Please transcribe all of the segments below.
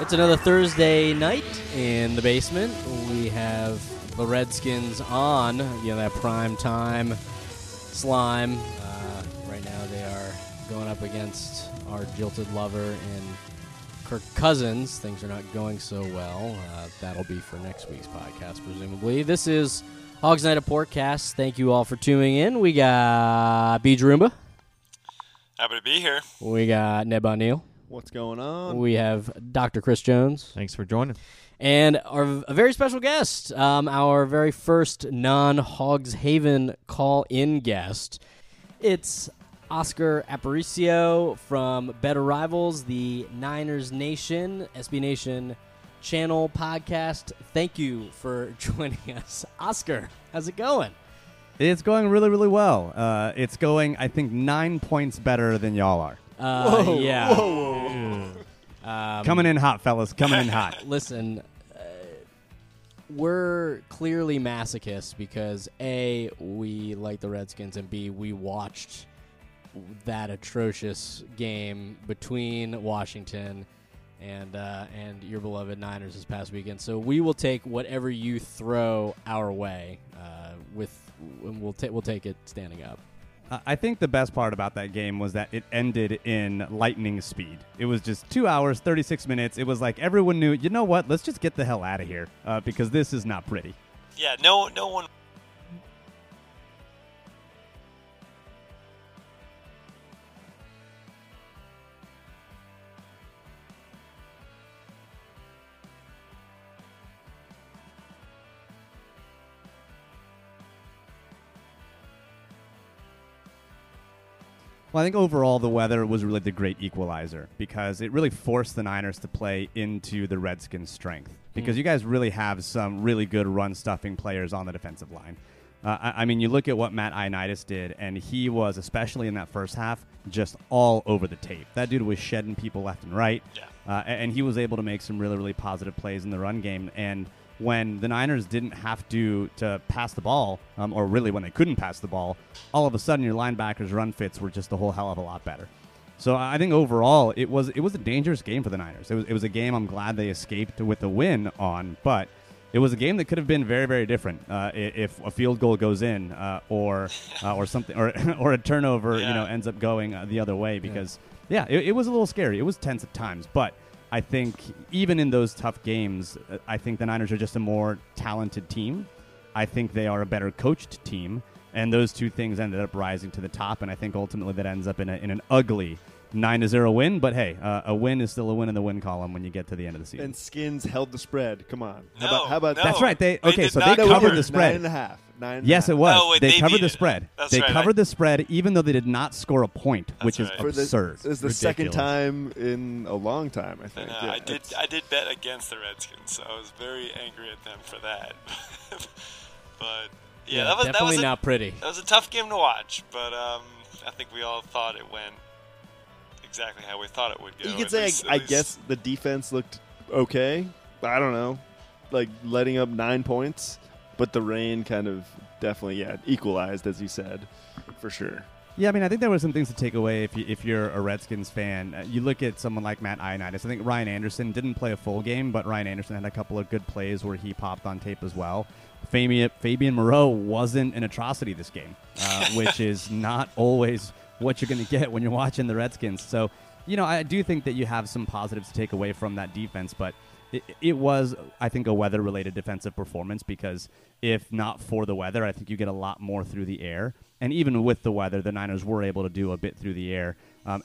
It's another Thursday night in the basement. We have the Redskins on, that prime time slime. Right now they are going up against our jilted lover and Kirk Cousins. Things are not going so well. That'll be for next week's podcast, presumably. This is Hogs Night of Porkcast. Thank you all for tuning in. We got B. Jaroomba. Happy to be here. We got Neb O'Neill. What's going on? We have Dr. Chris Jones. Thanks for joining. And a very special guest, our very first non-Hogs Haven call-in guest. It's Oscar Aparicio from Better Rivals, the Niners Nation, SB Nation channel podcast. Thank you for joining us. Oscar, how's it going? It's going really, really well. It's going, I think, 9 points better than y'all are. Whoa, yeah. Whoa. Coming in hot, fellas. Coming in hot. Listen, we're clearly masochists because, A, we like the Redskins, and, B, we watched that atrocious game between Washington and your beloved Niners this past weekend. So we will take whatever you throw our way, and we'll take it standing up. I think the best part about that game was that it ended in lightning speed. It was just 2 hours, 36 minutes. It was like everyone knew, you know what, let's just get the hell out of here because this is not pretty. Yeah, no one. Well, I think overall the weather was really the great equalizer because it really forced the Niners to play into the Redskins' strength because you guys really have some really good run-stuffing players on the defensive line. I mean, you look at what Matt Ioannidis did, and he was, especially in that first half, just all over the tape. That dude was shedding people left and right, and he was able to make some really, really positive plays in the run game. And when the Niners didn't have to pass the ball, or really when they couldn't pass the ball, all of a sudden your linebackers' run fits were just a whole hell of a lot better. So I think overall it was a dangerous game for the Niners. It was a game I'm glad they escaped with a win on, but it was a game that could have been very, very different if a field goal goes in or something or a turnover ends up going the other way because it was a little scary. It was tense at times, but I think even in those tough games, I think the Niners are just a more talented team. I think they are a better coached team, and those two things ended up rising to the top, and I think ultimately that ends up in an ugly 9-0 win, but hey, a win is still a win in the win column when you get to the end of the season. And Skins held the spread. Come on. How about that's right. They covered the spread. 9.5. Yes, it was. They covered the spread. They covered the spread even though they did not score a point, which is absurd. It's the second time in a long time, I think. I did bet against the Redskins, so I was very angry at them for that. But that was not pretty. That was a tough game to watch, but I think we all thought it went exactly how we thought it would go. You could say, I guess the defense looked okay. I don't know, like letting up 9 points. But the rain kind of definitely, equalized, as you said, for sure. Yeah, I mean, I think there were some things to take away if you're a Redskins fan. You look at someone like Matt Ioannidis. I think Ryan Anderson didn't play a full game, but Ryan Anderson had a couple of good plays where he popped on tape as well. Fabian Moreau wasn't an atrocity this game, which is not always what you're going to get when you're watching the Redskins. So, I do think that you have some positives to take away from that defense, but It was, I think, a weather-related defensive performance, because if not for the weather, I think you get a lot more through the air. And even with the weather, the Niners were able to do a bit through the air.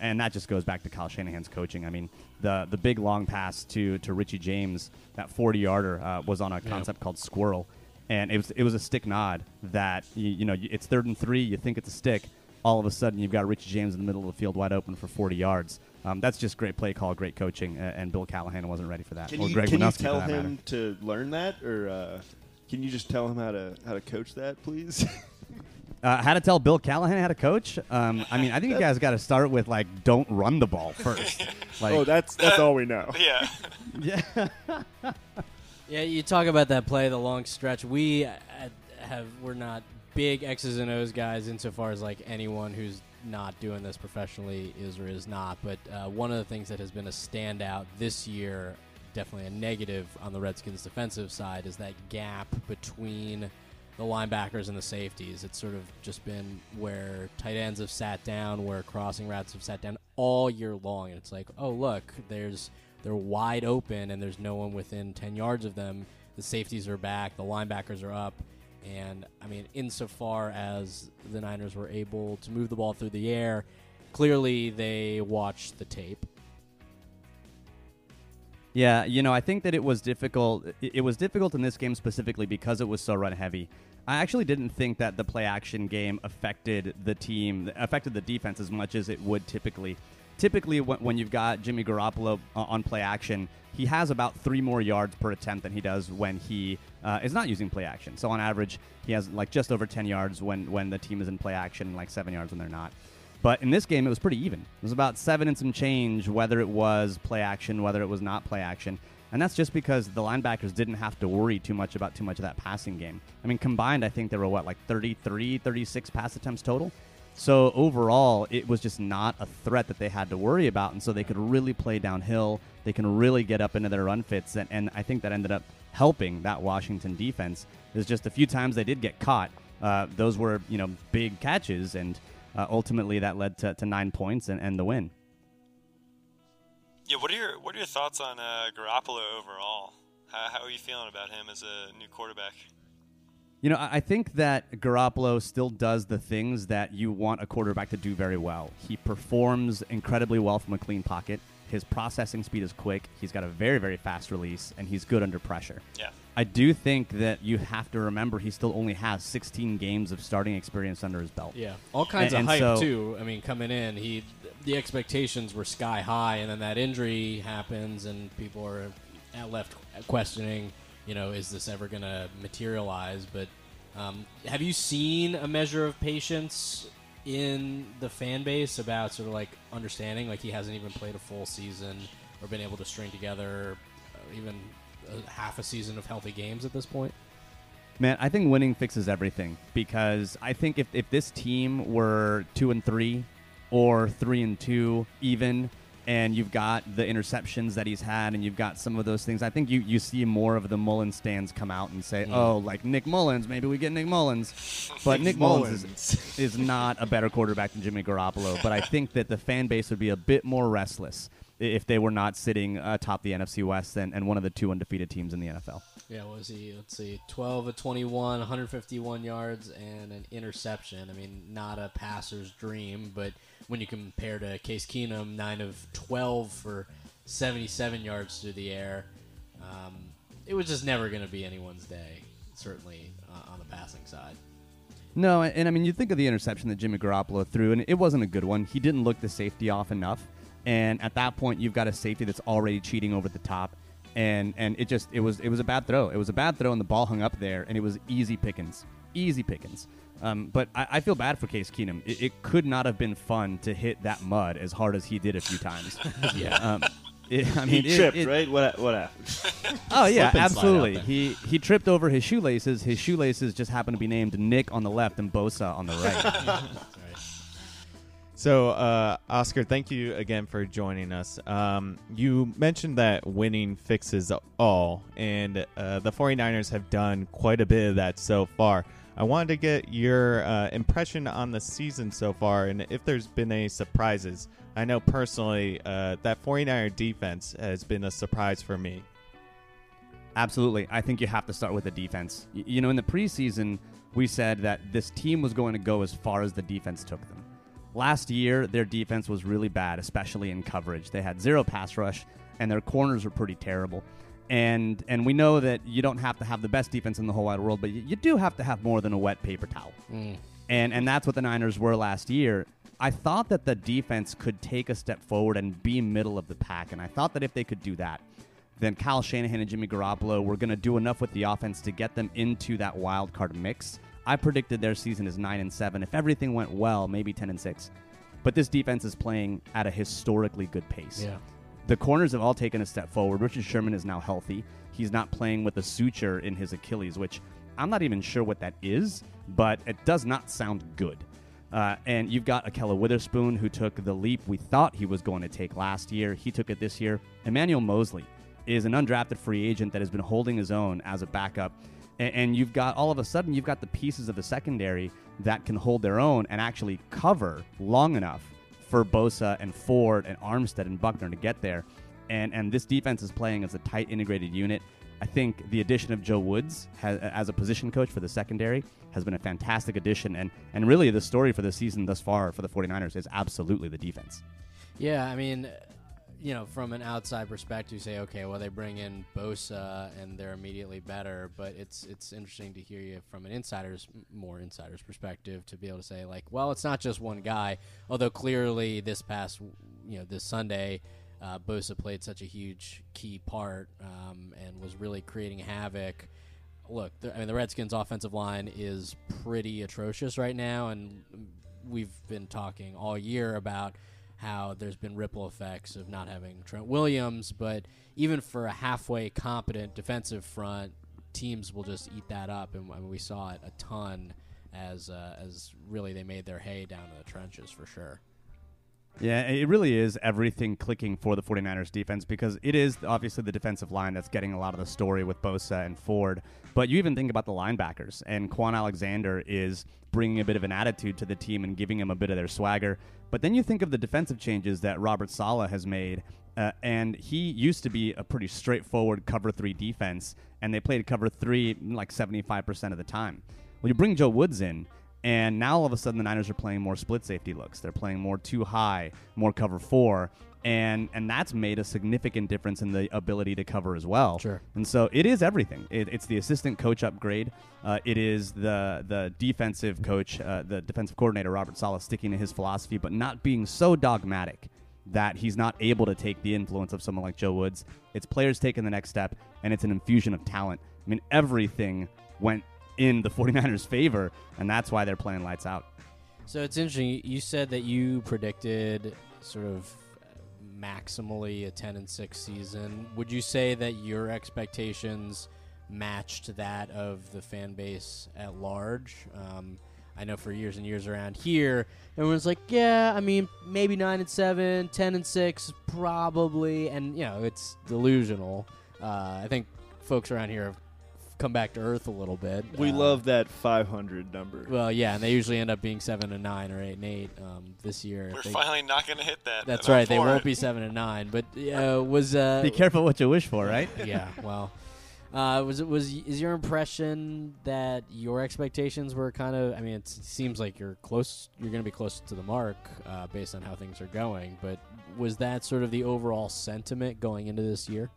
And that just goes back to Kyle Shanahan's coaching. I mean, the big long pass to Richie James, that 40-yarder, was on a concept called squirrel. And it was a stick nod that, you know, it's 3rd and 3, you think it's a stick. All of a sudden, you've got Richie James in the middle of the field wide open for 40 yards. That's just great play call, great coaching, and Bill Callahan wasn't ready for that. Can you tell him to learn that, or can you just tell him how to coach that, please? How to tell Bill Callahan how to coach? I mean, I think you guys got to start with, like, don't run the ball first. Like, oh, that's all we know. Yeah. Yeah. Yeah, you talk about that play, the long stretch. We're not big X's and O's guys insofar as, like, anyone who's not doing this professionally is or is not. But one of the things that has been a standout this year, definitely a negative on the Redskins' defensive side, is that gap between the linebackers and the safeties. It's sort of just been where tight ends have sat down, where crossing routes have sat down all year long. And it's like, oh, look, they're wide open and there's no one within 10 yards of them. The safeties are back. The linebackers are up. And, I mean, insofar as the Niners were able to move the ball through the air, clearly they watched the tape. Yeah, you know, I think that it was difficult. It was difficult in this game specifically because it was so run heavy. I actually didn't think that the play-action game affected the defense as much as it would typically. Typically, when you've got Jimmy Garoppolo on play action, he has about 3 more yards per attempt than he does when he is not using play action. So on average, he has like just over 10 yards when the team is in play action, like 7 yards when they're not. But in this game, it was pretty even. It was about 7 and some change, whether it was play action, whether it was not play action. And that's just because the linebackers didn't have to worry too much about too much of that passing game. I mean, combined, I think there were, like 36 pass attempts total? So overall, it was just not a threat that they had to worry about, and so they could really play downhill. They can really get up into their run fits, and I think that ended up helping that Washington defense. There's just a few times they did get caught. Those were, you know, big catches, and ultimately that led to 9 points and the win. Yeah, what are your thoughts on Garoppolo overall? How are you feeling about him as a new quarterback? You know, I think that Garoppolo still does the things that you want a quarterback to do very well. He performs incredibly well from a clean pocket. His processing speed is quick. He's got a very, very fast release, and he's good under pressure. Yeah. I do think that you have to remember he still only has 16 games of starting experience under his belt. Yeah, all kinds of hype, too. I mean, coming in, the expectations were sky high, and then that injury happens, and people are left questioning, you know, is this ever going to materialize? But have you seen a measure of patience in the fan base about sort of like understanding, like he hasn't even played a full season or been able to string together even half a season of healthy games at this point? Man, I think winning fixes everything, because I think if this team were 2-3 or 3-2 even, and you've got the interceptions that he's had, and you've got some of those things, I think you see more of the Mullins stands come out and say, oh, like Nick Mullins, maybe we get Nick Mullins. But Nick Mullins is not a better quarterback than Jimmy Garoppolo. But I think that the fan base would be a bit more restless if they were not sitting atop the NFC West and one of the 2 undefeated teams in the NFL. Yeah, what was he? Let's see, 12 of 21, 151 yards, and an interception. I mean, not a passer's dream, but when you compare to Case Keenum, 9 of 12 for 77 yards through the air, it was just never going to be anyone's day, certainly on the passing side. No, and I mean, you think of the interception that Jimmy Garoppolo threw, and it wasn't a good one. He didn't look the safety off enough, and at that point, you've got a safety that's already cheating over the top. And it was a bad throw. It was a bad throw, and the ball hung up there, and it was easy pickings. Easy pickings. But I feel bad for Case Keenum. It could not have been fun to hit that mud as hard as he did a few times. Yeah. He tripped, right? What happened? Oh, yeah, absolutely. He tripped over his shoelaces. His shoelaces just happened to be named Nick on the left and Bosa on the right. So, Oscar, thank you again for joining us. You mentioned that winning fixes all, and the 49ers have done quite a bit of that so far. I wanted to get your impression on the season so far and if there's been any surprises. I know personally that 49er defense has been a surprise for me. Absolutely. I think you have to start with the defense. You know, in the preseason, we said that this team was going to go as far as the defense took them. Last year, their defense was really bad, especially in coverage. They had zero pass rush, and their corners were pretty terrible. And we know that you don't have to have the best defense in the whole wide world, but you do have to have more than a wet paper towel. And that's what the Niners were last year. I thought that the defense could take a step forward and be middle of the pack, and I thought that if they could do that, then Kyle Shanahan and Jimmy Garoppolo were going to do enough with the offense to get them into that wild card mix. I predicted their season is 9-7. If everything went well, maybe 10-6. But this defense is playing at a historically good pace. Yeah. The corners have all taken a step forward. Richard Sherman is now healthy. He's not playing with a suture in his Achilles, which I'm not even sure what that is, but it does not sound good. And you've got Akella Witherspoon, who took the leap we thought he was going to take last year. He took it this year. Emmanuel Mosley is an undrafted free agent that has been holding his own as a backup. And you've got, all of a sudden, you've got the pieces of the secondary that can hold their own and actually cover long enough for Bosa and Ford and Armstead and Buckner to get there. And this defense is playing as a tight, integrated unit. I think the addition of Joe Woods as a position coach for the secondary has been a fantastic addition. And really, the story for the season thus far for the 49ers is absolutely the defense. Yeah, I mean, you know, from an outside perspective, you say, okay, well, they bring in Bosa and they're immediately better, but it's interesting to hear you from an insider's perspective to be able to say, like, well, it's not just one guy, although clearly this Sunday, Bosa played such a huge key part and was really creating havoc. Look, the Redskins' offensive line is pretty atrocious right now, and we've been talking all year about how there's been ripple effects of not having Trent Williams, but even for a halfway competent defensive front, teams will just eat that up, and we saw it a ton as really they made their hay down in the trenches for sure. Yeah, it really is everything clicking for the 49ers defense, because it is obviously the defensive line that's getting a lot of the story with Bosa and Ford. But you even think about the linebackers, and Quan Alexander is bringing a bit of an attitude to the team and giving them a bit of their swagger. But then you think of the defensive changes that Robert Saleh has made, and he used to be a pretty straightforward cover three defense, and they played cover three like 75% of the time. Well, you bring Joe Woods in, and now all of a sudden the Niners are playing more split safety looks. They're playing more two high, more cover four, and that's made a significant difference in the ability to cover as well. Sure. And so it is everything. It's the assistant coach upgrade. It is the defensive coach, the defensive coordinator, Robert Saleh, sticking to his philosophy but not being so dogmatic that he's not able to take the influence of someone like Joe Woods. It's players taking the next step, and it's an infusion of talent. I mean, everything went in the 49ers' favor, and that's why they're playing lights out. So it's interesting. You said that you predicted sort of maximally a 10-6 season. Would you say that your expectations matched that of the fan base at large? I know for years and years around here, everyone's like, yeah, I mean, maybe 9-7, 10-6, probably, and, you know, it's delusional. I think folks around here have come back to earth a little bit. We love that 500 number. Well, yeah, and they usually end up being 7-9 or 8-8 this year. We're finally not going to hit that. That's right. They won't be 7-9, but was be careful what you wish for, right? Yeah. Well, is your impression that your expectations were kind of? I mean, it seems like you're close. You're going to be close to the mark based on how things are going. But was that sort of the overall sentiment going into this year?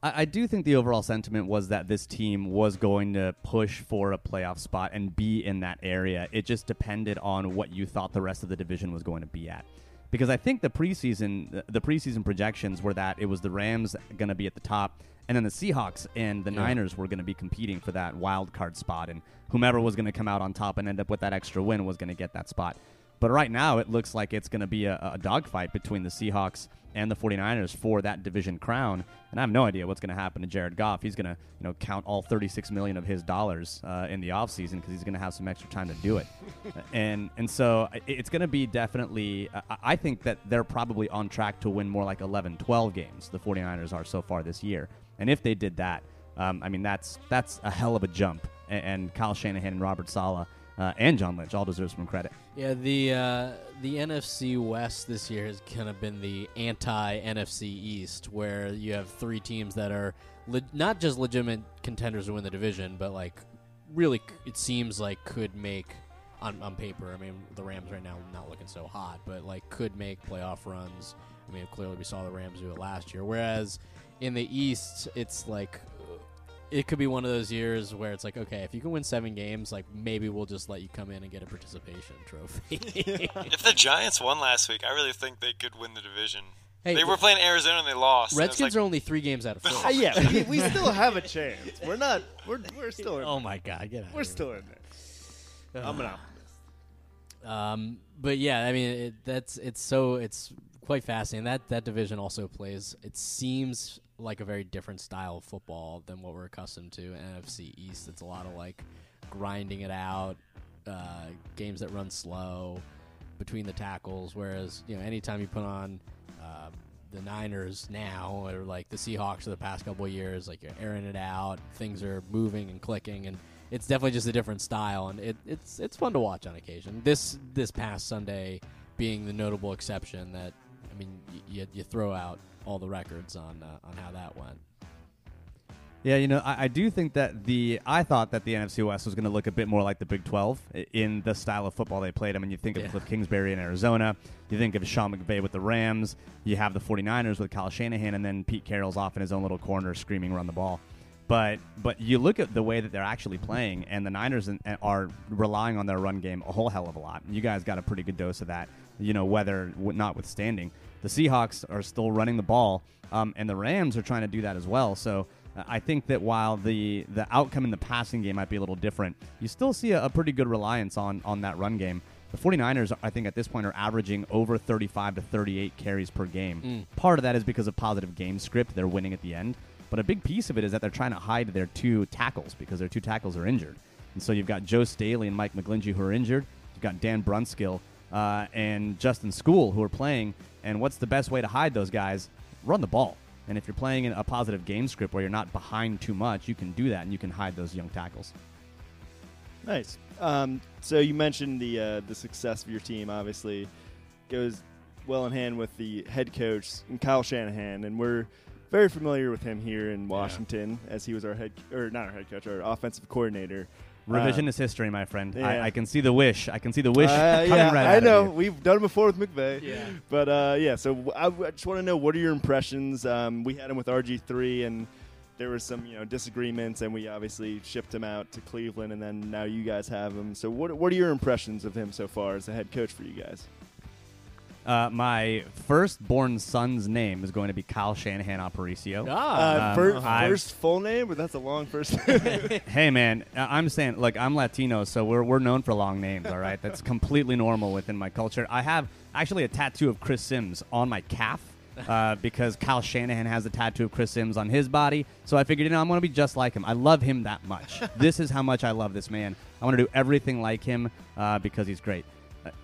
I do think the overall sentiment was that this team was going to push for a playoff spot and be in that area. It just depended on what you thought the rest of the division was going to be at. Because I think the preseason projections were that it was the Rams going to be at the top, and then the Seahawks and the Niners were going to be competing for that wild card spot, and whomever was going to come out on top and end up with that extra win was going to get that spot. But right now, it looks like it's going to be a dogfight between the Seahawks and the 49ers for that division crown. And I have no idea what's going to happen to Jared Goff. He's going to, you know, count all $36 million of his dollars in the offseason because he's going to have some extra time to do it. And so it's going to be definitely – I think that they're probably on track to win more like 11-12 games, the 49ers are so far this year. And if they did that, I mean, that's a hell of a jump. And Kyle Shanahan and Robert Saleh and John Lynch all deserve some credit. Yeah, the NFC West this year has kind of been the anti-NFC East, where you have three teams that are not just legitimate contenders to win the division, but like really it seems like could make on paper. I mean, the Rams right now not looking so hot, but like could make playoff runs. I mean, clearly we saw the Rams do it last year. Whereas in the East, it's like it could be one of those years where it's like, okay, if you can win 7 games, like maybe we'll just let you come in and get a participation trophy. If the Giants won last week, I really think they could win the division. Hey, they were playing Arizona and they lost. Redskins are only 3 games out of 4. Yeah, we still have a chance. We're not. We're still in there. Oh my God, get out! We're still in there. I'm an optimist. But yeah, I mean, it's quite fascinating. That division also plays. It seems like a very different style of football than what we're accustomed to in NFC East. It's a lot of like grinding it out, games that run slow between the tackles. Whereas, you know, anytime you put on the Niners now or like the Seahawks for the past couple of years, like you're airing it out, things are moving and clicking, and it's definitely just a different style, and it's fun to watch on occasion. This past Sunday being the notable exception that, I mean, you throw out all the records on how that went. Yeah, you know, I do think that I thought that the NFC West was going to look a bit more like the Big 12 in the style of football they played. I mean, you think of Cliff Kingsbury in Arizona. You think of Sean McVay with the Rams. You have the 49ers with Kyle Shanahan, and then Pete Carroll's off in his own little corner screaming, run the ball. But you look at the way that they're actually playing, and the Niners are relying on their run game a whole hell of a lot. You guys got a pretty good dose of that, you know, weather notwithstanding. The Seahawks are still running the ball, and the Rams are trying to do that as well. So I think that while the outcome in the passing game might be a little different, you still see a pretty good reliance on that run game. The 49ers, I think at this point, are averaging over 35 to 38 carries per game. Mm. Part of that is because of positive game script. They're winning at the end. But a big piece of it is that they're trying to hide their 2 tackles because their 2 tackles are injured. And so you've got Joe Staley and Mike McGlinchey who are injured. You've got Dan Brunskill and Justin School who are playing. And what's the best way to hide those guys? Run the ball. And if you're playing in a positive game script where you're not behind too much, you can do that and you can hide those young tackles. Nice. So you mentioned the success of your team, obviously, goes well in hand with the head coach, Kyle Shanahan. And we're very familiar with him here in Washington as he was our offensive coordinator. Revisionist history, my friend. Yeah. I can see the wish. Coming right out. I know. We've done it before with McVay. Yeah. But, so I just want to know, what are your impressions? We had him with RG3, and there were some, disagreements, and we obviously shipped him out to Cleveland, and then now you guys have him. So what are your impressions of him so far as a head coach for you guys? My firstborn son's name is going to be Kyle Shanahan Aparicio. First full name, but that's a long first name. Hey, man, I'm saying, look, I'm Latino, so we're known for long names, all right? That's completely normal within my culture. I have actually a tattoo of Chris Simms on my calf because Kyle Shanahan has a tattoo of Chris Simms on his body. So I figured, I'm going to be just like him. I love him that much. This is how much I love this man. I want to do everything like him because he's great.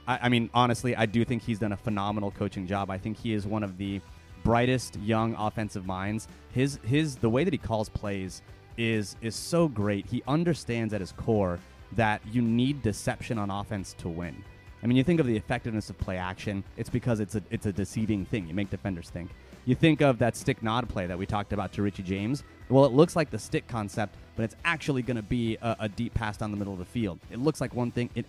I mean, honestly, I do think he's done a phenomenal coaching job. I think he is one of the brightest young offensive minds. The way that he calls plays is so great. He understands at his core that you need deception on offense to win. I mean, you think of the effectiveness of play action. It's because it's a deceiving thing. You make defenders think. You think of that stick nod play that we talked about to Richie James. Well, it looks like the stick concept, but it's actually going to be a deep pass down the middle of the field. It looks like one thing, it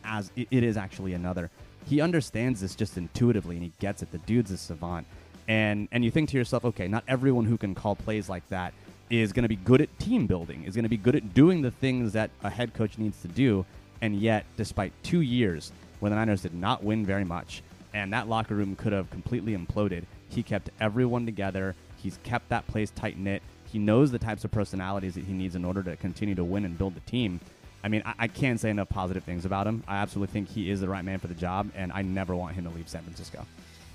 is actually another. He understands this just intuitively, and he gets it. The dude's a savant. And you think to yourself, okay, not everyone who can call plays like that is going to be good at team building, is going to be good at doing the things that a head coach needs to do. And yet, despite 2 years where the Niners did not win very much, and that locker room could have completely imploded, he kept everyone together. He's kept that place tight-knit. He knows the types of personalities that he needs in order to continue to win and build the team. I mean, I can't say enough positive things about him. I absolutely think he is the right man for the job, and I never want him to leave San Francisco.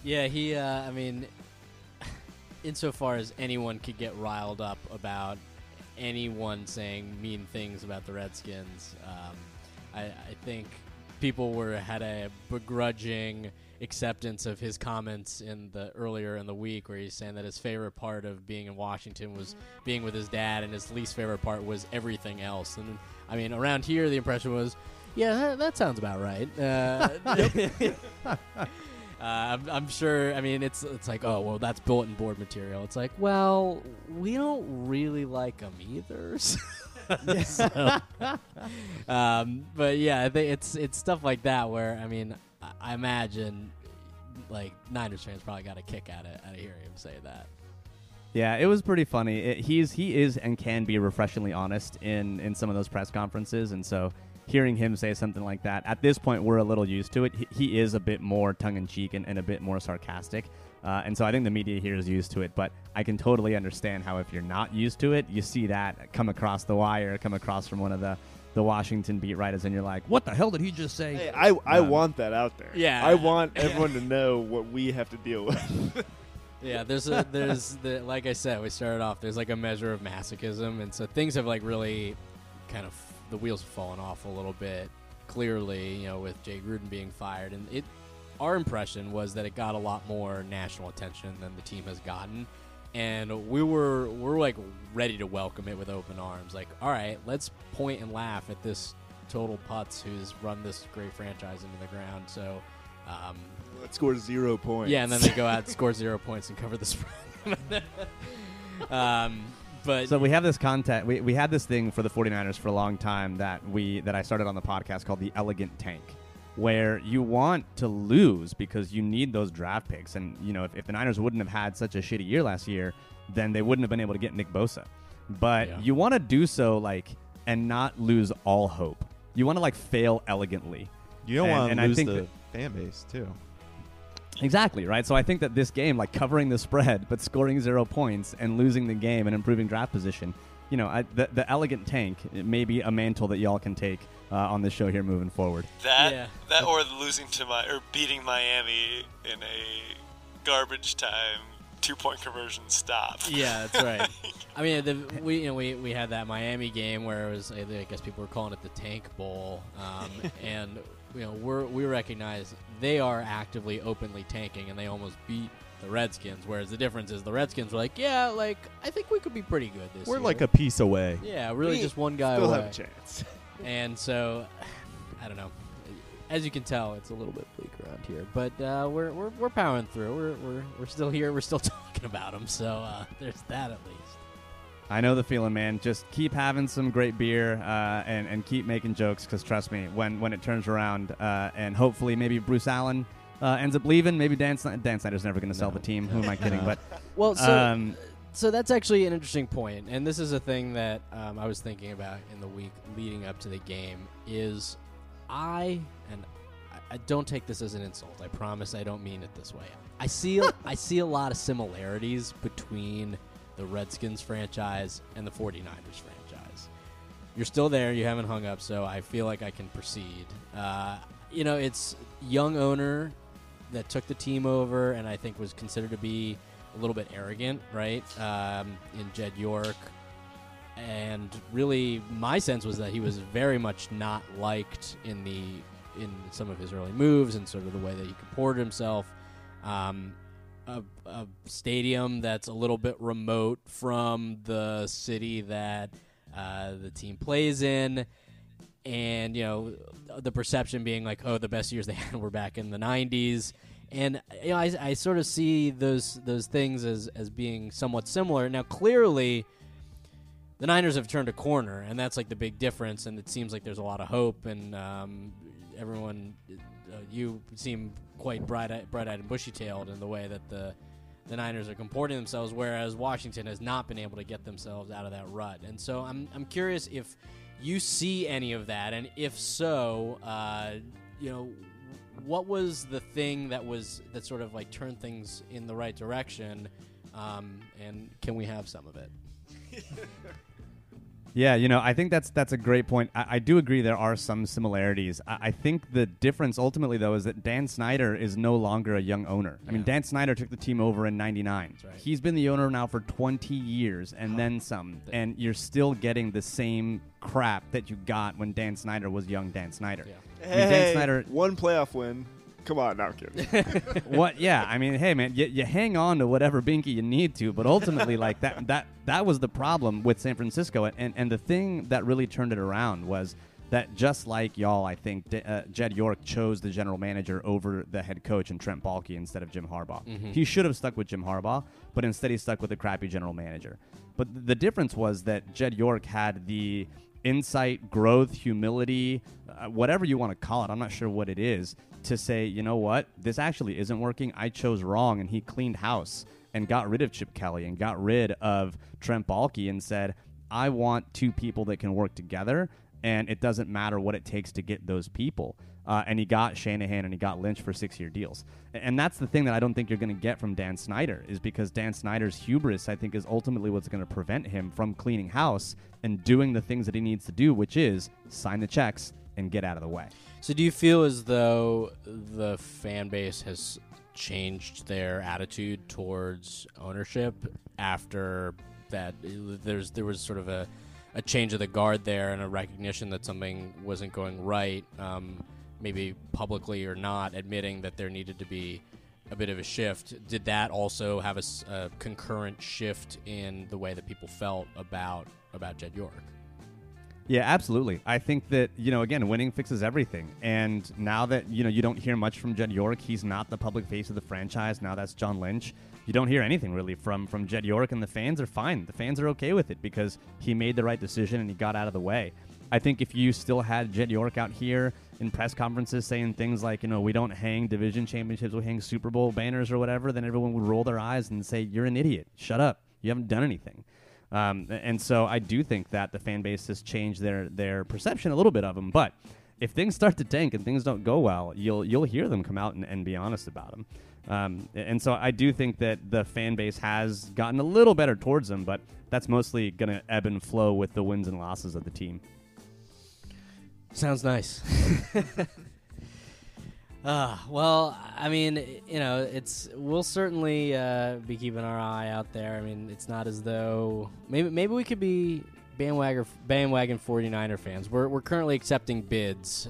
Yeah, he, I mean, insofar as anyone could get riled up about anyone saying mean things about the Redskins, I think people had a begrudging acceptance of his comments earlier in the week, where he's saying that his favorite part of being in Washington was being with his dad, and his least favorite part was everything else. And I mean, around here, the impression was Yeah, that sounds about right. I'm sure. I mean, it's like, oh, well, that's bulletin board material. It's like, well, we don't really like them either. But yeah, it's stuff like that where, I mean, I imagine like Niners fans probably got a kick out of hearing him say that. Yeah, it was pretty funny. He is and can be refreshingly honest in some of those press conferences, and so hearing him say something like that, at this point we're a little used to it. He is a bit more tongue-in-cheek and a bit more sarcastic, and so I think the media here is used to it, but I can totally understand how if you're not used to it, you see that come across the wire, come across from one of the Washington beat writers, and you're like, what the hell did he just say? Hey, I want that out there. Yeah, I want everyone to know what we have to deal with. Yeah, like I said, we started off, there's like a measure of masochism, and so things have like really kind of, the wheels have fallen off a little bit, clearly, you know, with Jay Gruden being fired, and our impression was that it got a lot more national attention than the team has gotten, and we're like ready to welcome it with open arms, like, all right, let's point and laugh at this total putz who's run this great franchise into the ground, so... Let's score 0 points. Yeah, and then they go out and score 0 points and cover the spread. But so we have this content. We had this thing for the 49ers for a long time that I started on the podcast called the Elegant Tank, where you want to lose because you need those draft picks. And, you know, if the Niners wouldn't have had such a shitty year last year, then they wouldn't have been able to get Nick Bosa. But you want to do so, like, and not lose all hope. You want to, like, fail elegantly. You don't want to lose the fan base, too. Exactly, right? So I think that this game, like covering the spread, but scoring 0 points and losing the game and improving draft position, you know, the elegant tank, it may be a mantle that y'all can take on this show here moving forward. That or losing to beating Miami in a garbage time 2-point conversion stop. Yeah, that's right. I mean, we had that Miami game where it was, I guess people were calling it the Tank Bowl, and you know, we recognize they are actively, openly tanking, and they almost beat the Redskins, whereas the difference is the Redskins were like, yeah, like, I think we could be pretty good this year. We're like a piece away. Yeah, really just one guy still away. Still have a chance. And so, I don't know. As you can tell, it's a little bit bleak around here, but we're powering through. We're still here. We're still talking about them, so there's that at least. I know the feeling, man. Just keep having some great beer and keep making jokes, because trust me, when it turns around and hopefully maybe Bruce Allen ends up leaving, maybe Dan Snyder's never going to sell the team. Who am I kidding? But well, so that's actually an interesting point, and this is a thing that I was thinking about in the week leading up to the game is I don't take this as an insult. I promise I don't mean it this way. I see a lot of similarities between the Redskins franchise and the 49ers franchise. You're still there. You haven't hung up, so I feel like I can proceed. You know, it's young owner that took the team over and I think was considered to be a little bit arrogant, right, in Jed York. And really my sense was that he was very much not liked in some of his early moves and sort of the way that he comported himself. A stadium that's a little bit remote from the city that the team plays in, and you know, the perception being like, oh, the best years they had were back in the 90s, and you know, I sort of see those things as being somewhat similar. Now clearly the Niners have turned a corner, and that's like the big difference, and it seems like there's a lot of hope, and everyone, you seem quite bright-eyed and bushy-tailed in the way that the Niners are comporting themselves, whereas Washington has not been able to get themselves out of that rut. And so I'm curious if you see any of that, and if so, you know, what was the thing that sort of like turned things in the right direction, and can we have some of it? Yeah, you know, I think that's a great point. I do agree there are some similarities. I think the difference ultimately, though, is that Dan Snyder is no longer a young owner. Yeah. I mean, Dan Snyder took the team over in 99. Right. He's been the owner now for 20 years and then some, and you're still getting the same crap that you got when Dan Snyder was young Dan Snyder. Yeah. Hey, I mean, Dan Snyder, one playoff win. Come on, no, I'm kidding. What? Yeah, I mean, hey, man, you hang on to whatever binky you need to, but ultimately, like that was the problem with San Francisco, and the thing that really turned it around was that just like y'all, I think Jed York chose the general manager over the head coach and Trent Baalke instead of Jim Harbaugh. Mm-hmm. He should have stuck with Jim Harbaugh, but instead he stuck with a crappy general manager. But the difference was that Jed York had the insight, growth, humility, whatever you want to call it, I'm not sure what it is, to say, you know what, this actually isn't working. I chose wrong, and he cleaned house and got rid of Chip Kelly and got rid of Trent Baalke and said, I want two people that can work together, and it doesn't matter what it takes to get those people. And he got Shanahan and he got Lynch for 6-year deals. And that's the thing that I don't think you're going to get from Dan Snyder, is because Dan Snyder's hubris, I think, is ultimately what's going to prevent him from cleaning house and doing the things that he needs to do, which is sign the checks and get out of the way. So do you feel as though the fan base has changed their attitude towards ownership after that? There was sort of a change of the guard there and a recognition that something wasn't going right, maybe publicly or not, admitting that there needed to be a bit of a shift. Did that also have a concurrent shift in the way that people felt about Jed York? Yeah, absolutely. I think that, again, winning fixes everything. And now that, you don't hear much from Jed York, he's not the public face of the franchise. Now that's John Lynch. You don't hear anything really from Jed York, and the fans are fine. The fans are okay with it because he made the right decision and he got out of the way. I think if you still had Jed York out here in press conferences saying things like, we don't hang division championships, we hang Super Bowl banners or whatever, then everyone would roll their eyes and say, you're an idiot. Shut up. You haven't done anything. And so I do think that the fan base has changed their perception a little bit of him. But if things start to tank and things don't go well, you'll hear them come out and be honest about him. And so I do think that the fan base has gotten a little better towards him, but that's mostly going to ebb and flow with the wins and losses of the team. Sounds nice. Well, I mean, we'll certainly be keeping our eye out there. I mean, it's not as though maybe we could be bandwagon 49er fans. We're currently accepting bids.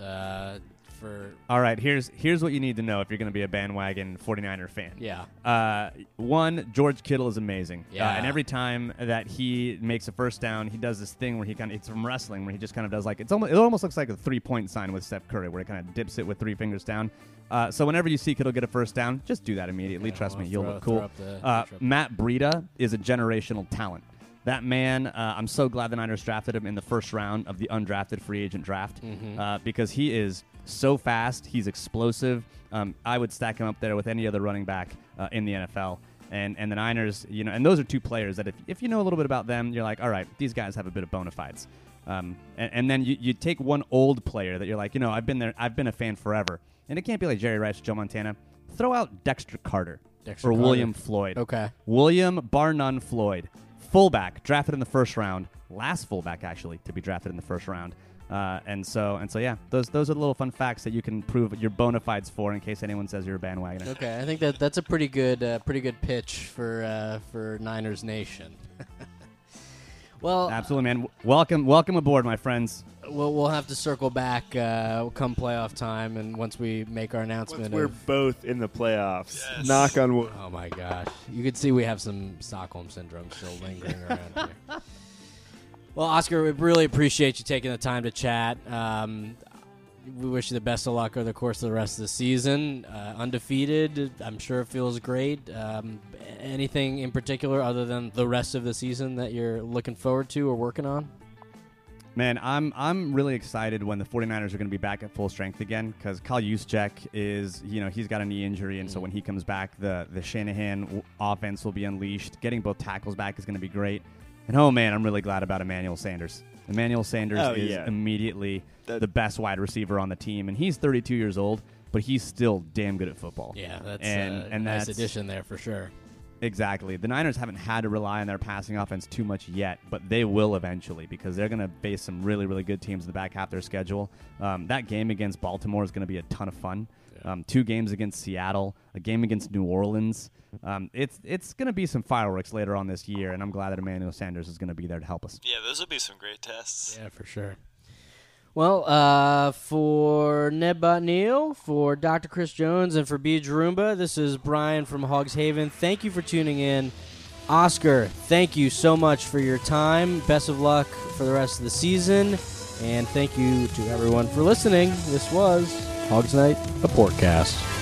All right, here's what you need to know if you're going to be a bandwagon 49er fan. Yeah. One, George Kittle is amazing. Yeah. And every time that he makes a first down, he does this thing where he it's from wrestling, where he just kind of does it almost looks like a three-point sign with Steph Curry, where he kind of dips it with three fingers down. So whenever you see Kittle get a first down, just do that immediately. Yeah, trust me, you'll look cool. Matt Breida is a generational talent. That man, I'm so glad the Niners drafted him in the first round of the undrafted free agent draft, because he is so fast. He's explosive. I would stack him up there with any other running back in the NFL. And the Niners, and those are two players that if you know a little bit about them, you're like, all right, these guys have a bit of bona fides. And then you take one old player that you're like, I've been a fan forever. And it can't be like Jerry Rice, Joe Montana. Throw out Dexter Carter. William Floyd. Okay. William bar none Floyd. Fullback, drafted in the first round. Last fullback, actually, to be drafted in the first round. And so yeah, those are the little fun facts that you can prove your bona fides for in case anyone says you're a bandwagoner. Okay, I think that's a pretty good pitch for Niners Nation. Well, absolutely, man. Welcome aboard, my friends. We'll have to circle back come playoff time, and once we make our announcement. Once we're both in the playoffs. Yes. Knock on wood. Oh my gosh, you can see we have some Stockholm syndrome still lingering around here. Well, Oscar, we really appreciate you taking the time to chat. We wish you the best of luck over the course of the rest of the season. Undefeated, I'm sure it feels great. Anything in particular other than the rest of the season that you're looking forward to or working on? Man, I'm really excited when the 49ers are going to be back at full strength again, because Kyle Juszczyk is, he's got a knee injury, and so when he comes back, the Shanahan offense will be unleashed. Getting both tackles back is going to be great. And, oh, man, I'm really glad about Emmanuel Sanders. Emmanuel Sanders is immediately the best wide receiver on the team, and he's 32 years old, but he's still damn good at football. Yeah, that's a nice addition there for sure. Exactly. The Niners haven't had to rely on their passing offense too much yet, but they will eventually, because they're going to face some really, really good teams in the back half of their schedule. That game against Baltimore is going to be a ton of fun. Yeah. Two games against Seattle, a game against New Orleans. It's going to be some fireworks later on this year, and I'm glad that Emmanuel Sanders is going to be there to help us. Yeah, those will be some great tests. Yeah, for sure. Well, for Neb O'Neill, for Dr. Chris Jones, and for B. Jaroomba, this is Brian from Hogs Haven. Thank you for tuning in. Oscar, thank you so much for your time. Best of luck for the rest of the season. And thank you to everyone for listening. This was Hogs Night, a Porkcast.